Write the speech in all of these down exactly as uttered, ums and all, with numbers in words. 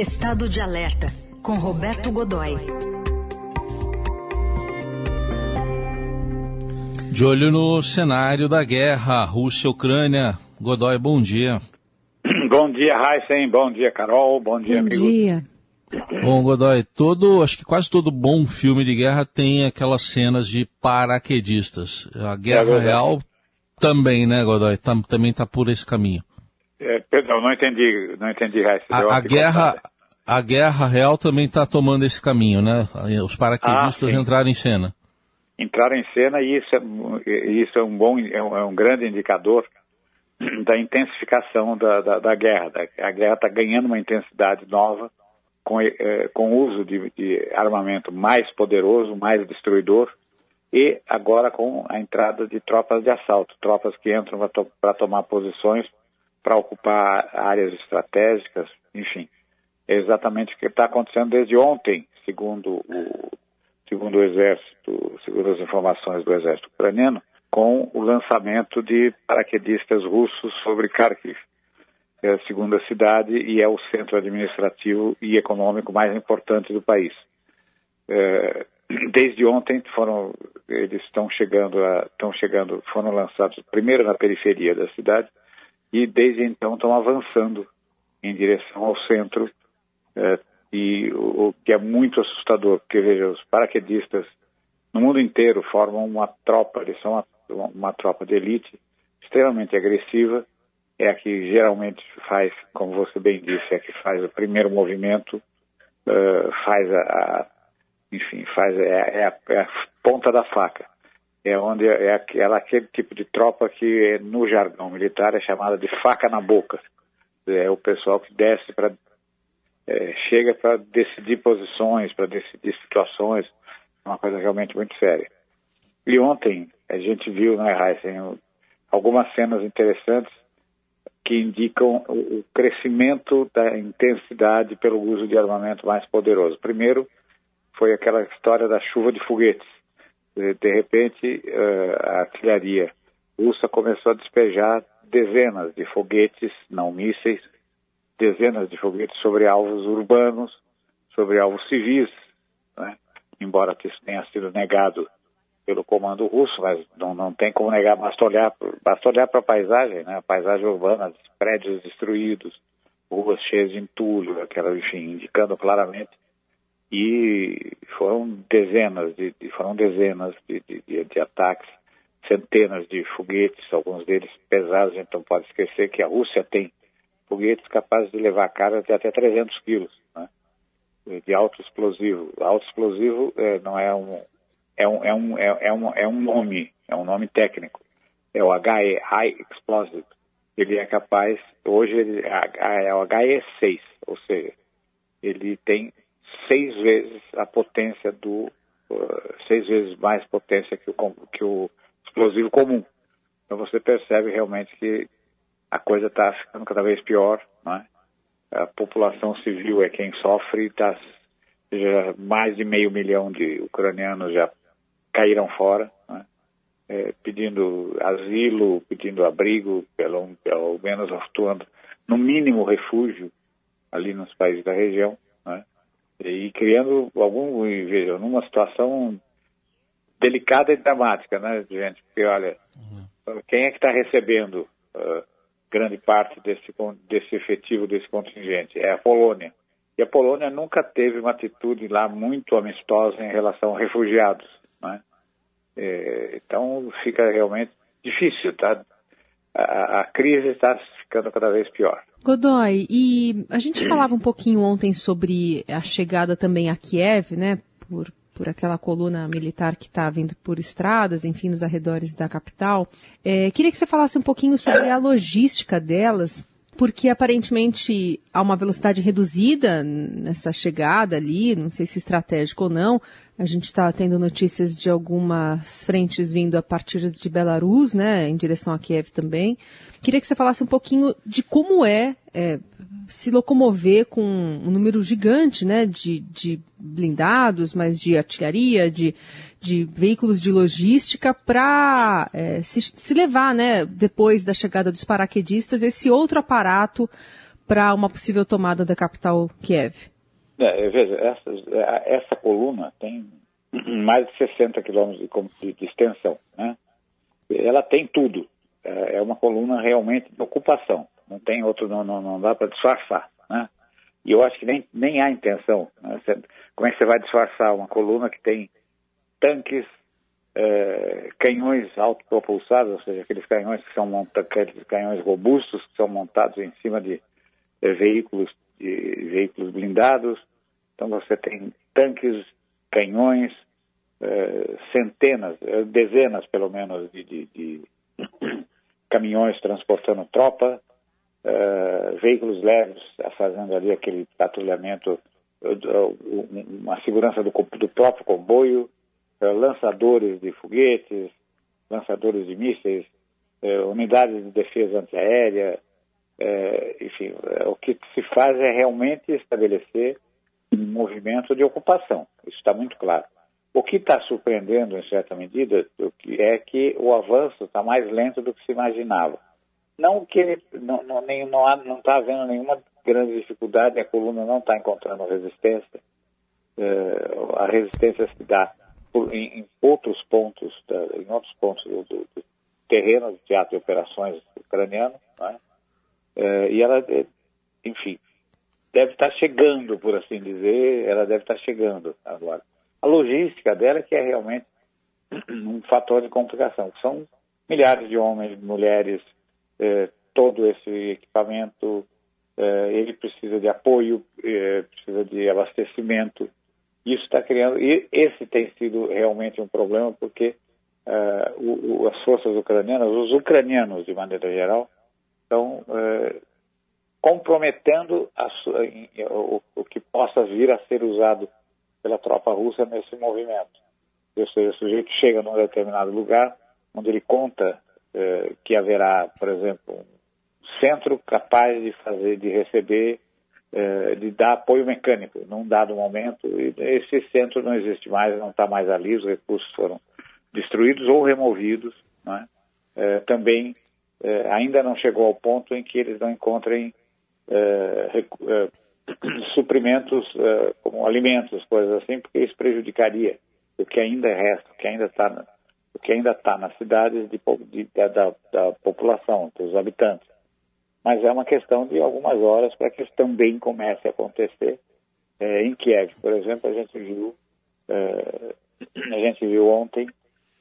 Estado de Alerta, com Roberto Godoy. De olho no cenário da guerra Rússia-Ucrânia. Godoy, bom dia. Bom dia, Heisen. Bom dia, Carol. Bom dia, amigo. Bom dia. Bom, Godoy, todo, acho que quase todo bom filme de guerra tem aquelas cenas de paraquedistas. A guerra é real também, né, Godoy? Tam, também está por esse caminho. É, perdão, não entendi, não entendi, Heisen. A, a guerra... Contada. A guerra real também está tomando esse caminho, né? Os paraquedistas ah, entraram em cena. Entraram em cena e isso é, isso é, um, bom, é, um, é um grande indicador da intensificação da, da, da guerra. A guerra está ganhando uma intensidade nova com, é, com o uso de, de armamento mais poderoso, mais destruidor e agora com a entrada de tropas de assalto, tropas que entram para to, para tomar posições, para ocupar áreas estratégicas, enfim. É exatamente o que está acontecendo desde ontem, segundo o, segundo o Exército, segundo as informações do Exército ucraniano, com o lançamento de paraquedistas russos sobre Kharkiv, que é a segunda cidade e é o centro administrativo e econômico mais importante do país. É, desde ontem foram, eles estão chegando, a, estão chegando, foram lançados primeiro na periferia da cidade e desde então estão avançando em direção ao centro. É, e o, o que é muito assustador, porque veja, os paraquedistas no mundo inteiro formam uma tropa, eles são uma, uma tropa de elite extremamente agressiva, é a que geralmente faz, como você bem disse, é a que faz o primeiro movimento, uh, faz a, a, enfim, faz é, é, a, é a ponta da faca, é onde é aquela, aquele tipo de tropa que no jargão militar é chamada de faca na boca, é o pessoal que desce para É, chega para decidir posições, para decidir situações, é uma coisa realmente muito séria. E ontem a gente viu, né, Heisen, algumas cenas interessantes que indicam o, o crescimento da intensidade pelo uso de armamento mais poderoso. Primeiro, foi aquela história da chuva de foguetes. De repente, a artilharia russa começou a despejar dezenas de foguetes, não mísseis, dezenas de foguetes sobre alvos urbanos, sobre alvos civis, né? Embora isso tenha sido negado pelo comando russo, mas não, não tem como negar, basta olhar basta olhar para a paisagem, né? A paisagem urbana, prédios destruídos, ruas cheias de entulho, aquela, enfim, indicando claramente. E foram dezenas de, de foram dezenas de, de, de, de ataques, centenas de foguetes, alguns deles pesados. Então pode esquecer que a Rússia tem foguetes capazes de levar cargas de até trezentos quilos, né? De alto explosivo. Alto explosivo é, não é um é um é um é um é um nome, é um nome técnico. É o H E, High Explosive. Ele é capaz, hoje ele é o H E seis, ou seja, ele tem seis vezes a potência do uh, seis vezes mais potência que o que o explosivo comum. Então você percebe realmente que a coisa está ficando cada vez pior, né? A população civil é quem sofre, tá, já mais de meio milhão de ucranianos já caíram fora, né? É, pedindo asilo, pedindo abrigo, pelo, pelo menos atuando, no mínimo refúgio ali nos países da região, né? E criando algum, veja, numa situação delicada e dramática, né, gente? Porque, olha, quem é que está recebendo Uh, grande parte desse, desse efetivo, desse contingente, é a Polônia. E a Polônia nunca teve uma atitude lá muito amistosa em relação a refugiados, né? É, então fica realmente difícil, tá? A, a crise está ficando cada vez pior. Godoy, e a gente falava um pouquinho ontem sobre a chegada também a Kiev, né? Por... por aquela coluna militar que está vindo por estradas, enfim, nos arredores da capital. É, queria que você falasse um pouquinho sobre a logística delas, porque aparentemente há uma velocidade reduzida nessa chegada ali, não sei se estratégica ou não. A gente está tendo notícias de algumas frentes vindo a partir de Belarus, né, em direção a Kiev também. Queria que você falasse um pouquinho de como é, é se locomover com um número gigante, né, de, de blindados, mas de artilharia, de, de veículos de logística para é, se, se levar, né, depois da chegada dos paraquedistas, esse outro aparato para uma possível tomada da capital Kiev? É, veja, essa, essa coluna tem mais de sessenta quilômetros de, de extensão, né? Ela tem tudo. É uma coluna realmente de ocupação. Não tem outro, não, não, não dá para disfarçar, né? E eu acho que nem, nem há intenção, né? Você, como é que você vai disfarçar uma coluna que tem tanques, eh, canhões autopropulsados, ou seja, aqueles canhões que são monta aqueles canhões robustos que são montados em cima de eh, veículos de veículos blindados. Então você tem tanques, canhões, eh, centenas, eh, dezenas pelo menos de, de, de caminhões transportando tropa, uh, veículos leves fazendo ali aquele patrulhamento, uma segurança do, do próprio comboio, uh, lançadores de foguetes, lançadores de mísseis, uh, unidades de defesa antiaérea, uh, enfim, uh, o que se faz é realmente estabelecer um movimento de ocupação, isso está muito claro. O que está surpreendendo, em certa medida, é que o avanço está mais lento do que se imaginava. Não que não, não, nem, não há, não está havendo nenhuma grande dificuldade, a coluna não está encontrando resistência. Uh, a resistência se dá por, em, em outros pontos, da, em outros pontos do, do, do terreno do teatro de operações ucraniano, né? Uh, e ela, enfim, deve estar chegando, por assim dizer, ela deve estar chegando agora. A logística dela que é realmente um fator de complicação. São milhares de homens, mulheres, eh, todo esse equipamento, eh, ele precisa de apoio, eh, precisa de abastecimento. Isso está criando... E esse tem sido realmente um problema porque eh, o, o, as forças ucranianas, os ucranianos de maneira geral, estão eh, comprometendo a, o, o que possa vir a ser usado pela tropa russa nesse movimento. Ou seja, o sujeito chega num determinado lugar onde ele conta eh, que haverá, por exemplo, um centro capaz de fazer, de receber, eh, de dar apoio mecânico num dado momento, e esse centro não existe mais, não está mais ali, os recursos foram destruídos ou removidos, não é? Eh, também eh, ainda não chegou ao ponto em que eles não encontrem eh, suprimentos uh, como alimentos, coisas assim, porque isso prejudicaria o que ainda resta, o que ainda está o que ainda está nas cidades de, de, da, da, da população, dos habitantes. Mas é uma questão de algumas horas para que isso também comece a acontecer. É, em Kiev, por exemplo, a gente viu é, a gente viu ontem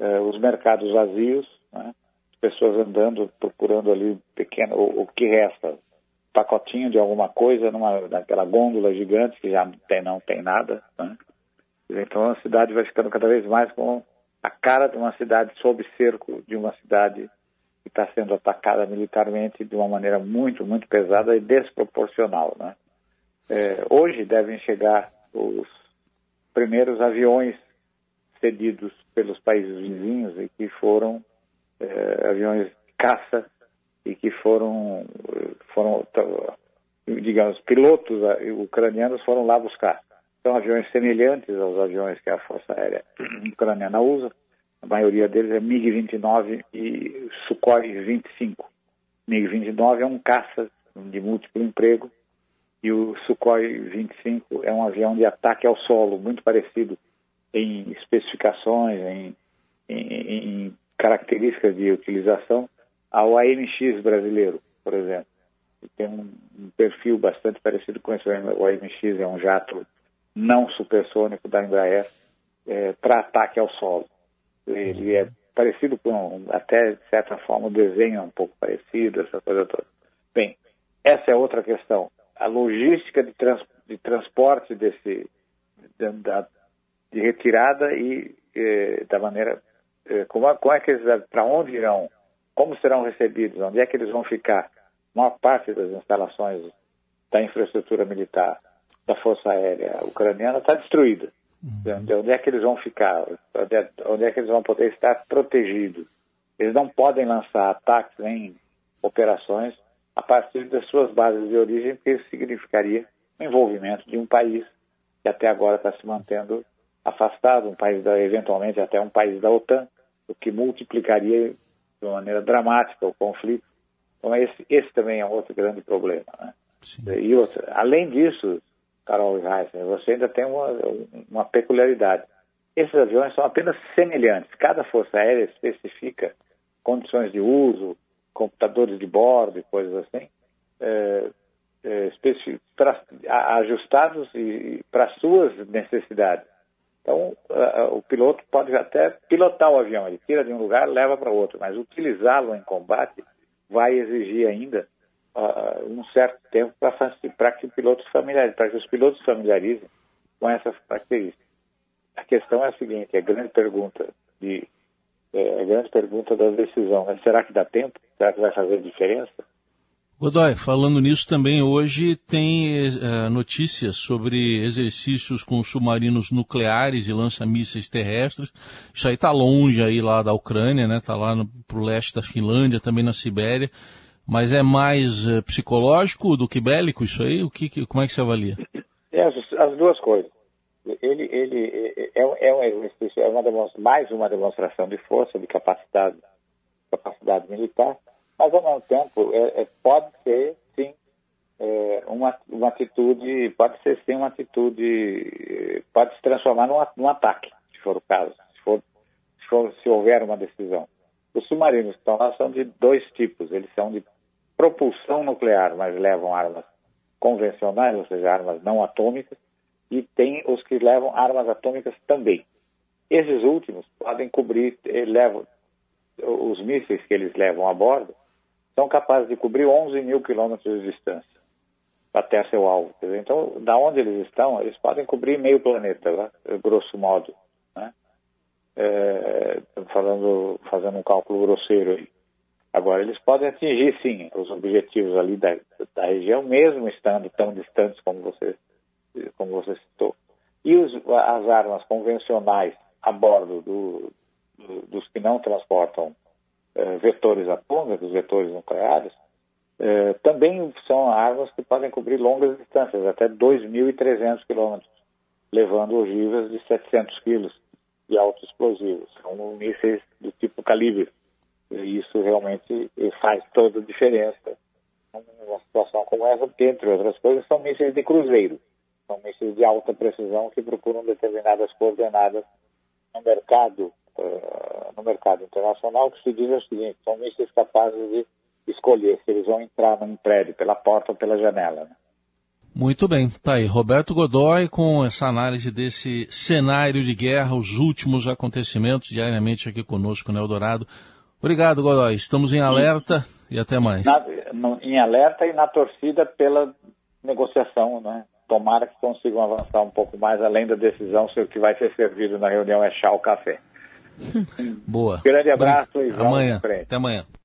é, os mercados vazios, né? Pessoas andando procurando ali pequeno o, o que resta, pacotinho de alguma coisa numa, naquela gôndola gigante que já não tem, não tem nada, né? Então a cidade vai ficando cada vez mais com a cara de uma cidade sob cerco, de uma cidade que está sendo atacada militarmente de uma maneira muito, muito pesada e desproporcional, né? É, hoje devem chegar os primeiros aviões cedidos pelos países vizinhos e que foram é, aviões de caça, e que foram, foram, digamos, pilotos ucranianos foram lá buscar. São aviões semelhantes aos aviões que a Força Aérea Ucraniana usa. A maioria deles é mig vinte e nove e Sukhoi vinte e cinco. mig vinte e nove é um caça de múltiplo emprego e o Sukhoi vinte e cinco é um avião de ataque ao solo, muito parecido em especificações, em, em, em características de utilização, ao A M X brasileiro, por exemplo. Tem um, um perfil bastante parecido com esse. O A M X é um jato não supersônico da Embraer é, para ataque ao solo. Ele é parecido com, até de certa forma, o desenho é um pouco parecido, essa coisa toda. Bem, essa é outra questão. A logística de, trans, de transporte desse, de, da, de retirada e eh, da maneira... Eh, como, como é que eles... Para onde irão? Como serão recebidos? Onde é que eles vão ficar? A maior parte das instalações da infraestrutura militar da Força Aérea Ucraniana está destruída. Onde é que eles vão ficar? Onde é que eles vão poder estar protegidos? Eles não podem lançar ataques nem operações a partir das suas bases de origem, porque isso significaria o envolvimento de um país que até agora está se mantendo afastado, um país da, eventualmente até um país da OTAN, o que multiplicaria de uma maneira dramática o conflito. Então esse, esse também é um outro grande problema, né? Sim. E outra, além disso, Carol e Raíssa, você ainda tem uma, uma peculiaridade. Esses aviões são apenas semelhantes. Cada força aérea especifica condições de uso, computadores de bordo e coisas assim, é, é, pra, ajustados para suas necessidades. Então, uh, o piloto pode até pilotar o avião, ele tira de um lugar, leva para outro, mas utilizá-lo em combate vai exigir ainda uh, um certo tempo para que o piloto familiarize, para que os pilotos familiarizem com essas características. A questão é a seguinte, é a grande pergunta de é a grande pergunta da decisão, né? Será que dá tempo? Será que vai fazer diferença? Godoy, falando nisso também, hoje tem uh, notícias sobre exercícios com submarinos nucleares e lança-mísseis terrestres. Isso aí está longe aí lá da Ucrânia, né? Está lá para o leste da Finlândia, também na Sibéria. Mas é mais uh, psicológico do que bélico isso aí? O que, que, como é que você avalia? É, as, as duas coisas. Ele, ele é, é um exercício, é uma mais uma demonstração de força, de capacidade, capacidade militar. Mas, ao mesmo tempo, é, é, pode ser, sim, é, uma, uma atitude, pode ser, sim, uma atitude, pode se transformar num, num ataque, se for o caso, se, for, se, for, se houver uma decisão. Os submarinos que estão lá são de dois tipos. Eles são de propulsão nuclear, mas levam armas convencionais, ou seja, armas não atômicas, e tem os que levam armas atômicas também. Esses últimos podem cobrir, levam, os mísseis que eles levam a bordo, são capazes de cobrir onze mil quilômetros de distância até seu alvo. Então, da onde eles estão, eles podem cobrir meio planeta, né? Grosso modo, né? É, falando, fazendo um cálculo grosseiro aí. Agora, eles podem atingir, sim, os objetivos ali da, da região, mesmo estando tão distantes como você, como você citou. E os, as armas convencionais a bordo do, do, dos que não transportam vetores atômicos, vetores nucleares, eh, também são armas que podem cobrir longas distâncias, até dois mil e trezentos quilômetros, levando ogivas de setecentos quilos de autoexplosivos. São mísseis do tipo Calibre. E isso realmente faz toda a diferença numa situação como essa, porque, entre outras coisas, são mísseis de cruzeiro. São mísseis de alta precisão que procuram determinadas coordenadas no mercado no mercado internacional, que se diz o seguinte: são mísseis capazes de escolher se eles vão entrar num prédio pela porta ou pela janela. Muito bem, tá aí Roberto Godoy com essa análise desse cenário de guerra, os últimos acontecimentos diariamente aqui conosco no Eldorado. Obrigado, Godoy, estamos em alerta e, e até mais. Na, no, em alerta e na torcida pela negociação, né? Tomara que consigam avançar um pouco mais além da decisão se o que vai ser servido na reunião é chá ou café. Boa. Grande abraço e vamos amanhã. Até amanhã.